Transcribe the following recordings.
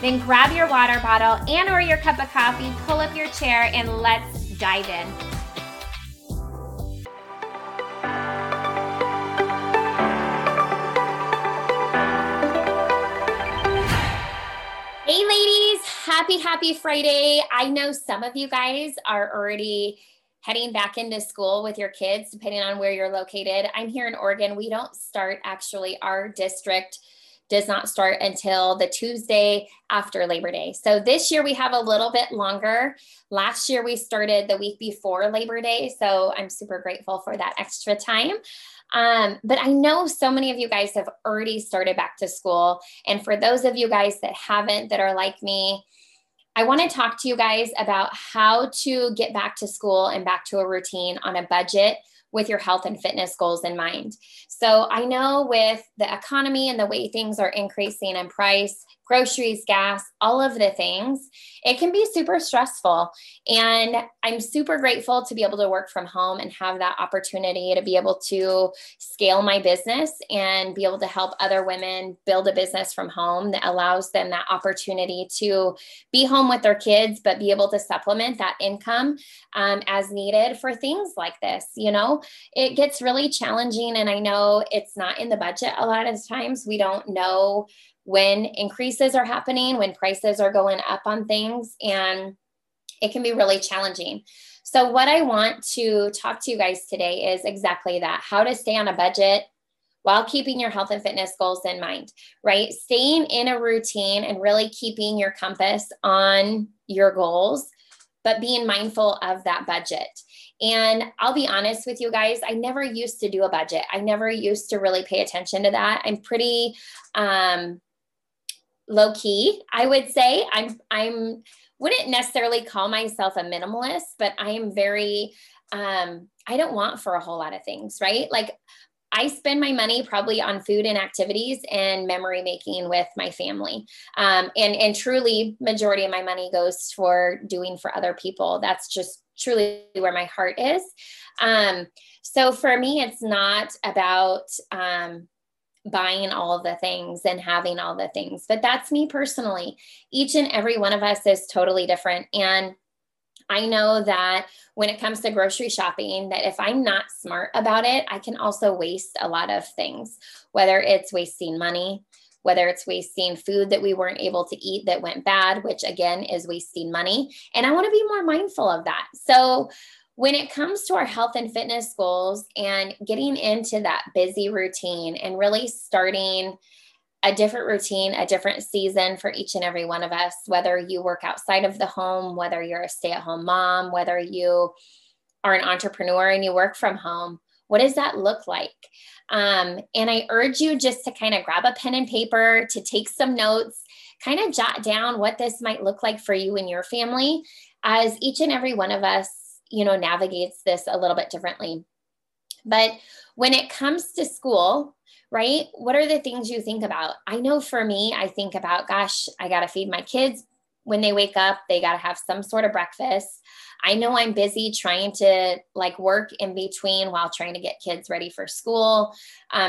then grab your water bottle and or your cup of coffee, pull up your chair, and let's dive in. Hey ladies, happy Friday. I know some of you guys are already heading back into school with your kids, depending on where you're located. I'm here in Oregon. We don't start, actually, our district does not start until the Tuesday after Labor Day. So this year we have a little bit longer. Last year we started the week before Labor Day. So I'm super grateful for that extra time. But I know so many of you guys have already started back to school. And for those of you guys that haven't, that are like me, I want to talk to you guys about how to get back to school and back to a routine on a budget with your health and fitness goals in mind. So I know with the economy and the way things are increasing in price, groceries, gas, all of the things, it can be super stressful. And I'm super grateful to be able to work from home and have that opportunity to be able to scale my business and be able to help other women build a business from home that allows them that opportunity to be home with their kids, but be able to supplement that income as needed for things like this. You know, it gets really challenging. And I know it's not in the budget a lot of times. We don't know when increases are happening, when prices are going up on things, and it can be really challenging. So what I want to talk to you guys today is exactly that, how to stay on a budget while keeping your health and fitness goals in mind, right? Staying in a routine and really keeping your compass on your goals, but being mindful of that budget. And I'll be honest with you guys, I never used to do a budget. I never used to really pay attention to that. I'm pretty, low key, I would say. I'm wouldn't necessarily call myself a minimalist, but I am very, I don't want for a whole lot of things, right? Like I spend my money probably on food and activities and memory making with my family. And truly majority of my money goes for doing for other people. That's just truly where my heart is. So for me, it's not about, buying all the things and having all the things, but that's me personally. Each and every one of us is totally different. And I know that when it comes to grocery shopping, that if I'm not smart about it, I can also waste a lot of things, whether it's wasting money, whether it's wasting food that we weren't able to eat that went bad, which again is wasting money. And I want to be more mindful of that. So when it comes to our health and fitness goals and getting into that busy routine and really starting a different routine, a different season for each and every one of us, whether you work outside of the home, whether you're a stay-at-home mom, whether you are an entrepreneur and you work from home, what does that look like? And I urge you just to kind of grab a pen and paper, to take some notes, kind of jot down what this might look like for you and your family, as each and every one of us, you know, navigates this a little bit differently. But when it comes to school, right, what are the things you think about? I know for me, I think about, gosh, I got to feed my kids when they wake up, they got to have some sort of breakfast. I know I'm busy trying to like work in between while trying to get kids ready for school.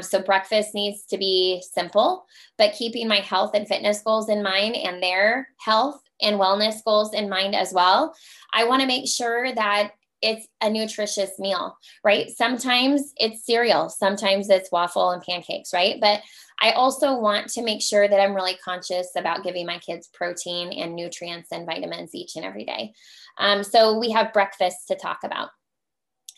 So breakfast needs to be simple, but keeping my health and fitness goals in mind and their health and wellness goals in mind as well. I want to make sure that it's a nutritious meal, right? Sometimes it's cereal, sometimes it's waffle and pancakes, right? But I also want to make sure that I'm really conscious about giving my kids protein and nutrients and vitamins each and every day. So we have breakfast to talk about.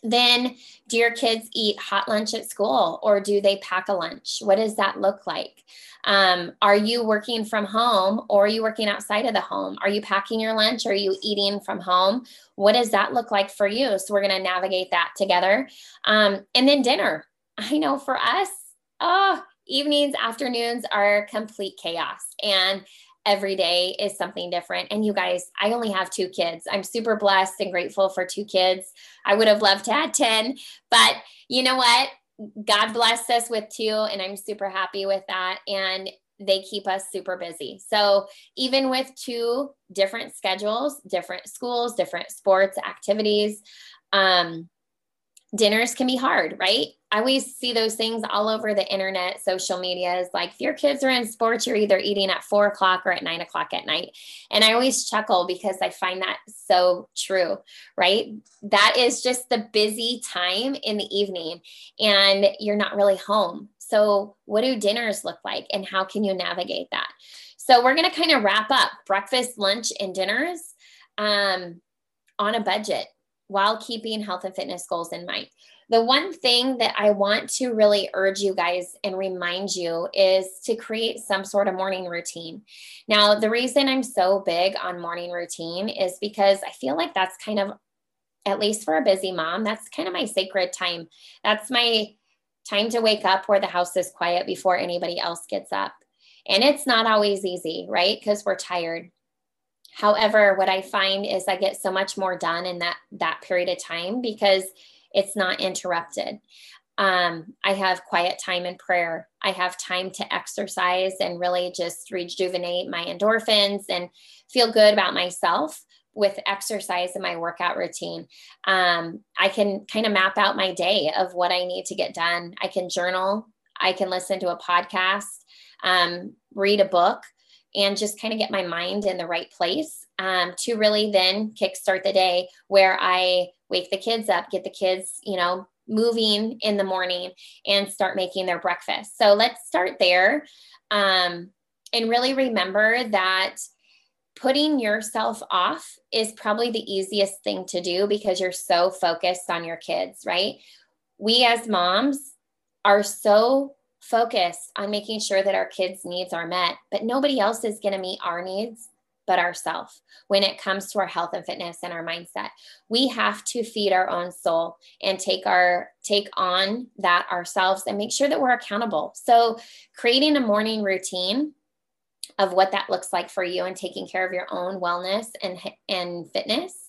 Then do your kids eat hot lunch at school or do they pack a lunch? What does that look like? Are you working from home or are you working outside of the home? Are you packing your lunch or are you eating from home? What does that look like for you? So we're going to navigate that together. And then dinner. I know for us, evenings, afternoons are complete chaos. And every day is something different. And you guys, I only have 2 kids. I'm super blessed and grateful for 2 kids. I would have loved to have 10, but you know what? God blessed us with 2, and I'm super happy with that. And they keep us super busy. So even with 2 different schedules, different schools, different sports, activities, dinners can be hard, right? I always see those things all over the internet, social media is like, if your kids are in sports, you're either eating at 4:00 or at 9:00 at night. And I always chuckle because I find that so true, right? That is just the busy time in the evening and you're not really home. So what do dinners look like and how can you navigate that? So we're going to kind of wrap up breakfast, lunch, and dinners on a budget, while keeping health and fitness goals in mind. The one thing that I want to really urge you guys and remind you is to create some sort of morning routine. Now, the reason I'm so big on morning routine is because I feel like that's kind of, at least for a busy mom, that's kind of my sacred time. That's my time to wake up where the house is quiet before anybody else gets up. And it's not always easy, right? Because we're tired. However, what I find is I get so much more done in that period of time because it's not interrupted. I have quiet time in prayer. I have time to exercise and really just rejuvenate my endorphins and feel good about myself with exercise and my workout routine. I can kind of map out my day of what I need to get done. I can journal. I can listen to a podcast, read a book, and just kind of get my mind in the right place to really then kickstart the day where I wake the kids up, get the kids, moving in the morning and start making their breakfast. So let's start there. And really remember that putting yourself off is probably the easiest thing to do because you're so focused on your kids, right? We as moms are so focused on making sure that our kids' needs are met, but nobody else is going to meet our needs but ourselves when it comes to our health and fitness and our mindset. We have to feed our own soul and take on that ourselves and make sure that we're accountable. So creating a morning routine of what that looks like for you and taking care of your own wellness and fitness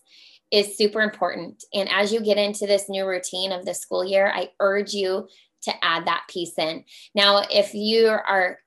is super important. And as you get into this new routine of the school year, I urge you to add that piece in. Now, if you are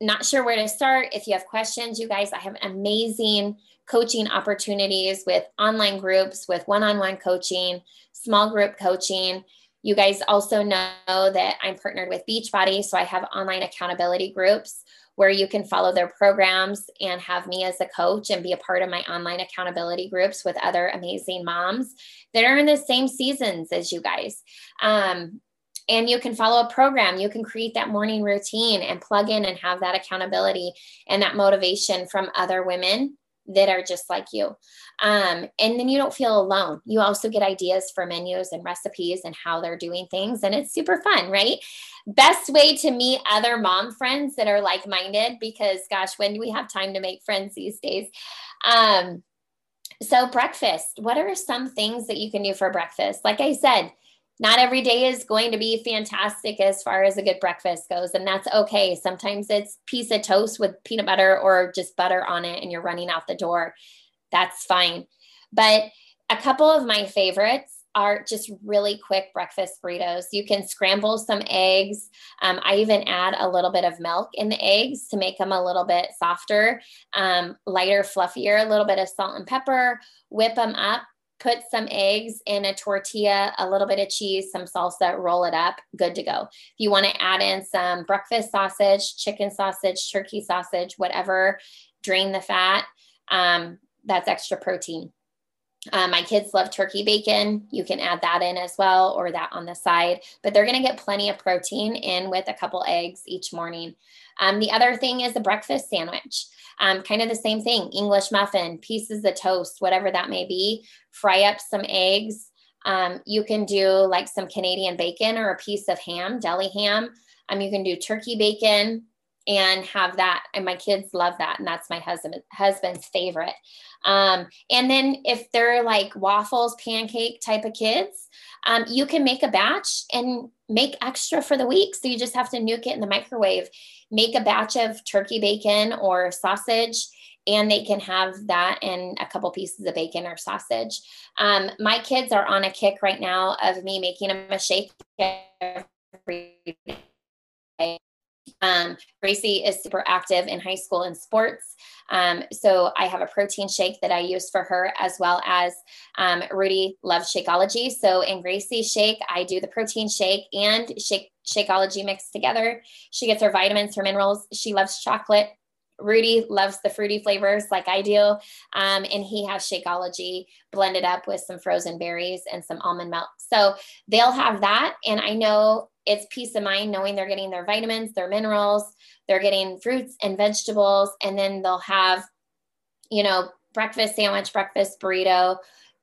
not sure where to start, if you have questions, you guys, I have amazing coaching opportunities with online groups, with one-on-one coaching, small group coaching. You guys also know that I'm partnered with Beachbody, so I have online accountability groups where you can follow their programs and have me as a coach and be a part of my online accountability groups with other amazing moms that are in the same seasons as you guys. And you can follow a program. You can create that morning routine and plug in and have that accountability and that motivation from other women that are just like you. And then you don't feel alone. You also get ideas for menus and recipes and how they're doing things. And it's super fun, right? Best way to meet other mom friends that are like-minded because, gosh, when do we have time to make friends these days? So breakfast, what are some things that you can do for breakfast? Like I said, not every day is going to be fantastic as far as a good breakfast goes, and that's okay. Sometimes it's piece of toast with peanut butter or just butter on it and you're running out the door. That's fine. But a couple of my favorites are just really quick breakfast burritos. You can scramble some eggs. I even add a little bit of milk in the eggs to make them a little bit softer, lighter, fluffier, a little bit of salt and pepper, whip them up, put some eggs in a tortilla, a little bit of cheese, some salsa, roll it up, good to go. If you want to add in some breakfast sausage, chicken sausage, turkey sausage, whatever, drain the fat, that's extra protein. My kids love turkey bacon. You can add that in as well, or that on the side, but they're going to get plenty of protein in with a couple eggs each morning. The other thing is a breakfast sandwich. Kind of the same thing, English muffin, pieces of toast, whatever that may be, fry up some eggs. You can do like some Canadian bacon or a piece of ham, deli ham. You can do turkey bacon and have that. And my kids love that. And that's my husband's favorite. And then if they're like waffles, pancake type of kids, you can make a batch and make extra for the week. So you just have to nuke it in the microwave, make a batch of turkey bacon or sausage, and they can have that and a couple pieces of bacon or sausage. My kids are on a kick right now of me making them a shake every day. Gracie is super active in high school in sports. So I have a protein shake that I use for her, as well as Rudy loves Shakeology. So in Gracie's shake, I do the protein shake and Shakeology mixed together. She gets her vitamins, her minerals. She loves chocolate. Rudy loves the fruity flavors like I do. And he has Shakeology blended up with some frozen berries and some almond milk. So they'll have that. And I know it's peace of mind knowing they're getting their vitamins, their minerals, they're getting fruits and vegetables. And then they'll have, you know, breakfast sandwich, breakfast burrito.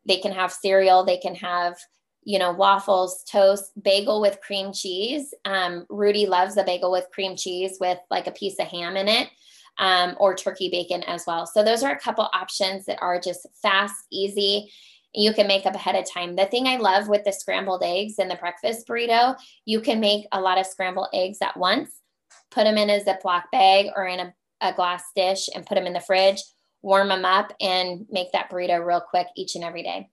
They can have cereal. They can have, you know, waffles, toast, bagel with cream cheese. Rudy loves a bagel with cream cheese with like a piece of ham in it. Or turkey bacon as well. So those are a couple options that are just fast, easy. You can make up ahead of time. The thing I love with the scrambled eggs and the breakfast burrito, you can make a lot of scrambled eggs at once, put them in a Ziploc bag or in a glass dish and put them in the fridge, warm them up and make that burrito real quick each and every day.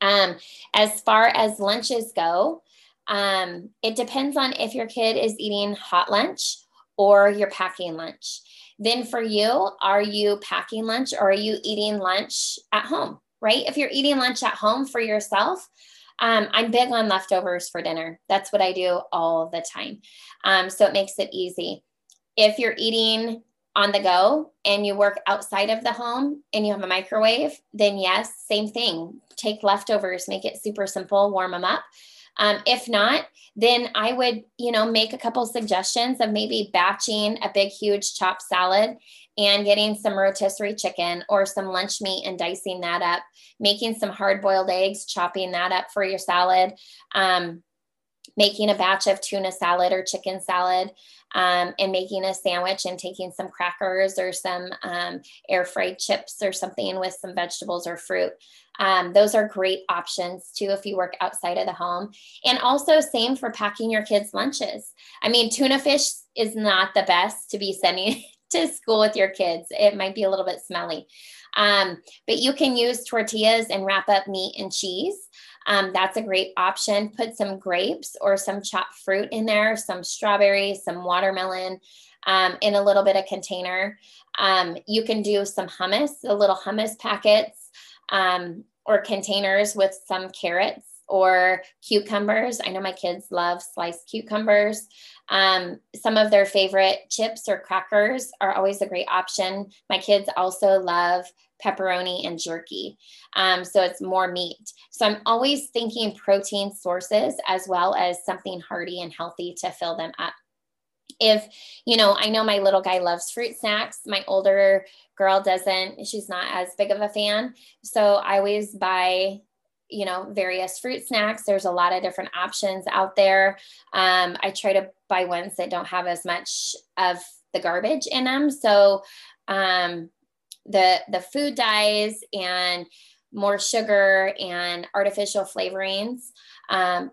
As far as lunches go, it depends on if your kid is eating hot lunch or you're packing lunch. Then for you, are you packing lunch or are you eating lunch at home, right? If you're eating lunch at home for yourself, I'm big on leftovers for dinner. That's what I do all the time. So it makes it easy. If you're eating on the go and you work outside of the home and you have a microwave, then yes, same thing. Take leftovers, make it super simple, warm them up. If not, then I would, you know, make a couple suggestions of maybe batching a big, huge chopped salad and getting some rotisserie chicken or some lunch meat and dicing that up, making some hard boiled eggs, chopping that up for your salad, making a batch of tuna salad or chicken salad, and making a sandwich and taking some crackers or some air fried chips or something with some vegetables or fruit. Those are great options too if you work outside of the home. And also same for packing your kids' lunches. I mean, tuna fish is not the best to be sending to school with your kids. It might be a little bit smelly, but you can use tortillas and wrap up meat and cheese. That's a great option. Put some grapes or some chopped fruit in there, some strawberries, some watermelon, in a little bit of container. You can do some hummus, the little hummus packets, or containers with some carrots or cucumbers. I know my kids love sliced cucumbers. Some of their favorite chips or crackers are always a great option. My kids also love pepperoni and jerky. So it's more meat. So I'm always thinking protein sources as well as something hearty and healthy to fill them up. If, you know, I know my little guy loves fruit snacks. My older girl doesn't, she's not as big of a fan. So I always buy, you know, various fruit snacks. There's a lot of different options out there. I try to buy ones that don't have as much of the garbage in them. So, the food dyes and more sugar and artificial flavorings.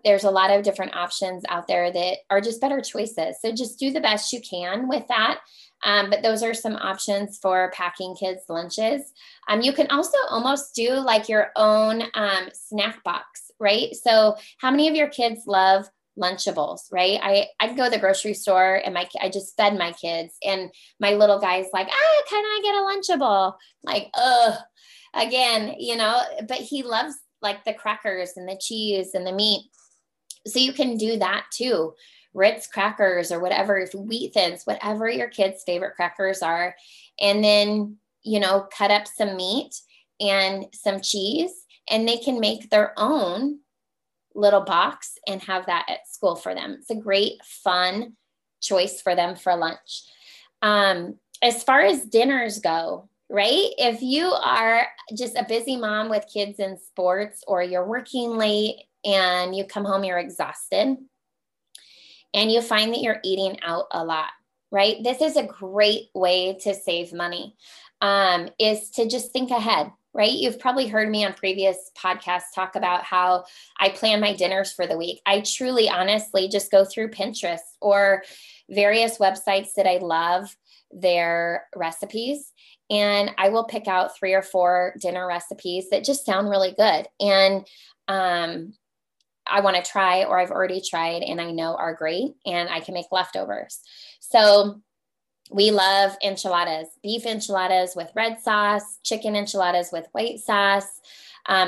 There's a lot of different options out there that are just better choices. So just do the best you can with that. But those are some options for packing kids' lunches. You can also almost do like your own snack box, right? So how many of your kids love Lunchables, right? I go to the grocery store and I just fed my kids, and my little guy's like, can I get a Lunchable? Like, again, you know, but he loves like the crackers and the cheese and the meat. So you can do that too. Ritz crackers or whatever, Wheat Thins, whatever your kids' favorite crackers are. And then, you know, cut up some meat and some cheese, and they can make their own little box and have that at school for them. It's a great, fun choice for them for lunch. As far as dinners go, right? If you are just a busy mom with kids in sports, or you're working late and you come home, you're exhausted, and you find that you're eating out a lot, right? This is a great way to save money, is to just think ahead, right? You've probably heard me on previous podcasts talk about how I plan my dinners for the week. I truly, honestly, just go through Pinterest or various websites that I love their recipes. And I will pick out 3 or 4 dinner recipes that just sound really good. And, I want to try, or I've already tried and I know are great, and I can make leftovers. So we love enchiladas, beef enchiladas with red sauce, chicken enchiladas with white sauce.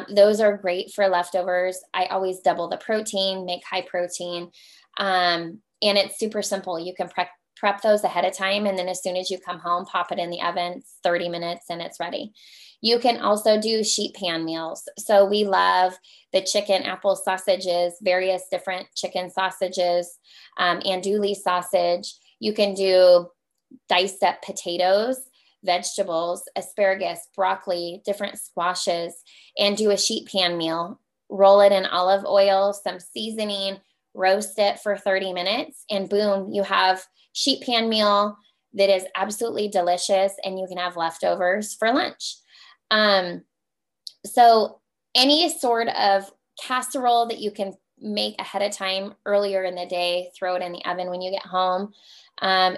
Those are great for leftovers. I always double the protein, make high protein. And it's super simple. You can prep those ahead of time. And then as soon as you come home, pop it in the oven, 30 minutes and it's ready. You can also do sheet pan meals. So we love the chicken apple sausages, various different chicken sausages, andouille sausage. You can do diced up potatoes, vegetables, asparagus, broccoli, different squashes, and do a sheet pan meal. Roll it in olive oil, some seasoning, roast it for 30 minutes, and boom, you have sheet pan meal that is absolutely delicious, and you can have leftovers for lunch. So any sort of casserole that you can make ahead of time earlier in the day, throw it in the oven when you get home,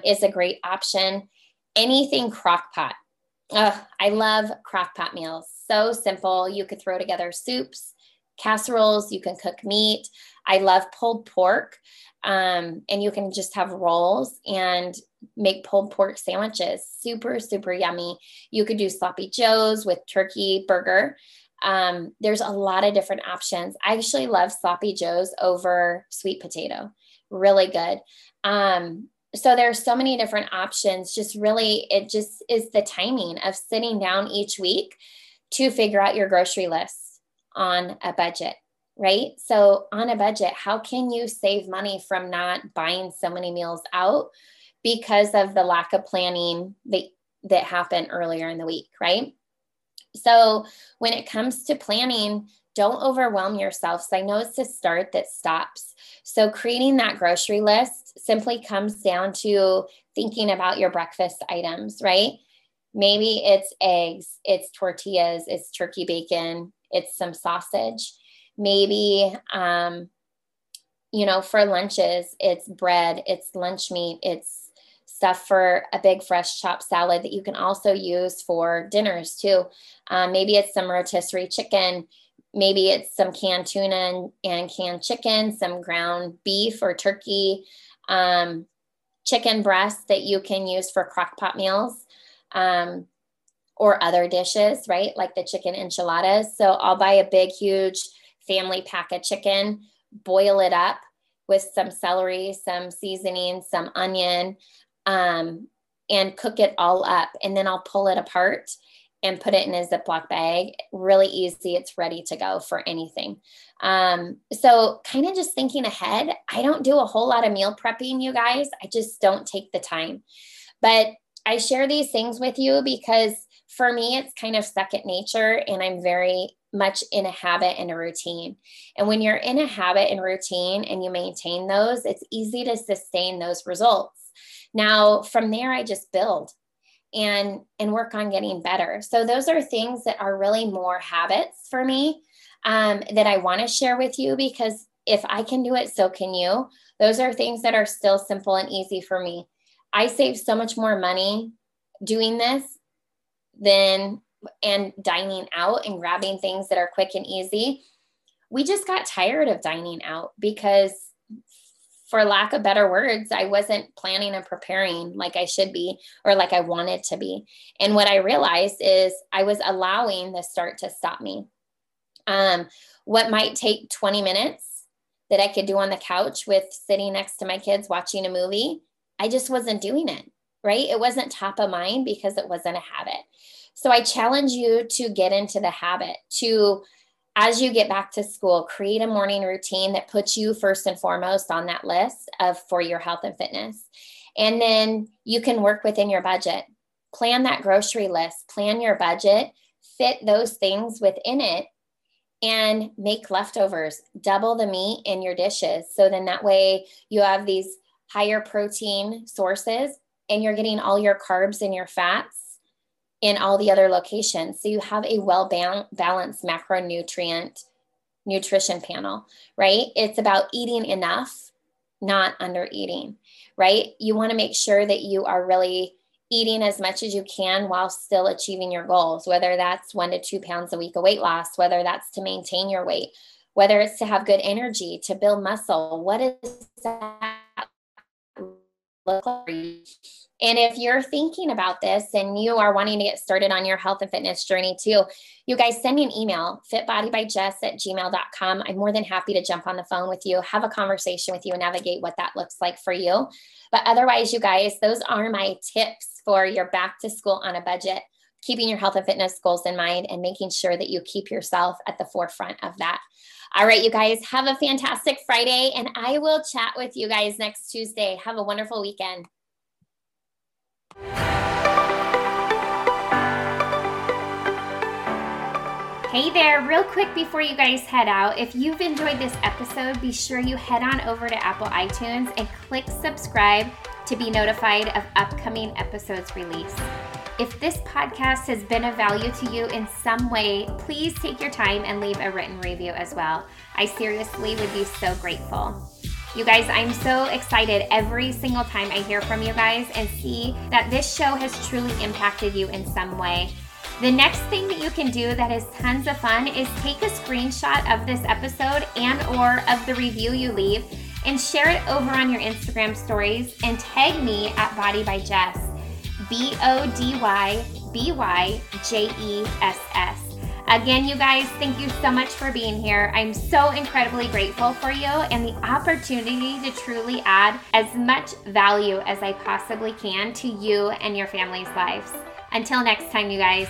is a great option. Anything crock pot. I love crock pot meals. So simple. You could throw together soups, casseroles, you can cook meat. I love pulled pork. And you can just have rolls and make pulled pork sandwiches. Super, super yummy. You could do sloppy joes with turkey burger. There's a lot of different options. I actually love sloppy joes over sweet potato. Really good. So there are so many different options. Just really, it just is the timing of sitting down each week to figure out your grocery list on a budget. Right? So on a budget, how can you save money from not buying so many meals out because of the lack of planning that happened earlier in the week, right? So when it comes to planning, don't overwhelm yourself. So I know it's the start that stops. So creating that grocery list simply comes down to thinking about your breakfast items, right? Maybe it's eggs, it's tortillas, it's turkey bacon, it's some sausage. Maybe, for lunches, it's bread, it's lunch meat, it's stuff for a big fresh chopped salad that you can also use for dinners too. Maybe it's some rotisserie chicken. Maybe it's some canned tuna and canned chicken, some ground beef or turkey, chicken breast that you can use for crock pot meals. Or other dishes, right? Like the chicken enchiladas. So I'll buy a big, huge family pack of chicken, boil it up with some celery, some seasoning, some onion, and cook it all up. And then I'll pull it apart and put it in a Ziploc bag. Really easy. It's ready to go for anything. So kind of just thinking ahead. I don't do a whole lot of meal prepping, you guys. I just don't take the time. But I share these things with you because for me, it's kind of second nature, and I'm very much in a habit and a routine. And when you're in a habit and routine and you maintain those, it's easy to sustain those results. Now, from there, I just build and work on getting better. So those are things that are really more habits for me, that I want to share with you, because if I can do it, so can you. Those are things that are still simple and easy for me. I save so much more money doing this than dining out and grabbing things that are quick and easy, we just got tired of dining out because, for lack of better words, I wasn't planning and preparing like I should be, or like I wanted to be. And what I realized is I was allowing the start to stop me. What might take 20 minutes that I could do on the couch with sitting next to my kids watching a movie, I just wasn't doing it, right? It wasn't top of mind because it wasn't a habit. So I challenge you to get into the habit to, as you get back to school, create a morning routine that puts you first and foremost on that list of for your health and fitness. And then you can work within your budget, plan that grocery list, plan your budget, fit those things within it, and make leftovers, double the meat in your dishes. So then that way you have these higher protein sources and you're getting all your carbs and your fats in all the other locations. So you have a well-balanced macronutrient nutrition panel, right? It's about eating enough, not under eating, right? You want to make sure that you are really eating as much as you can while still achieving your goals, whether that's 1 to 2 pounds a week of weight loss, whether that's to maintain your weight, whether it's to have good energy, to build muscle. What does that look like? And if you're thinking about this and you are wanting to get started on your health and fitness journey too, you guys send me an email, fitbodybyjess@gmail.com. I'm more than happy to jump on the phone with you, have a conversation with you, and navigate what that looks like for you. But otherwise, you guys, those are my tips for your back to school on a budget, keeping your health and fitness goals in mind and making sure that you keep yourself at the forefront of that. All right, you guys, have a fantastic Friday, and I will chat with you guys next Tuesday. Have a wonderful weekend. Hey there, real quick before you guys head out, if you've enjoyed this episode, be sure you head on over to Apple iTunes and click subscribe to be notified of upcoming episodes released. If this podcast has been of value to you in some way, please take your time and leave a written review as well. I seriously would be so grateful. You guys, I'm so excited every single time I hear from you guys and see that this show has truly impacted you in some way. The next thing that you can do that is tons of fun is take a screenshot of this episode and or of the review you leave and share it over on your Instagram stories and tag me at bodybyjess, BODYBYJESS. Again, you guys, thank you so much for being here. I'm so incredibly grateful for you and the opportunity to truly add as much value as I possibly can to you and your family's lives. Until next time, you guys.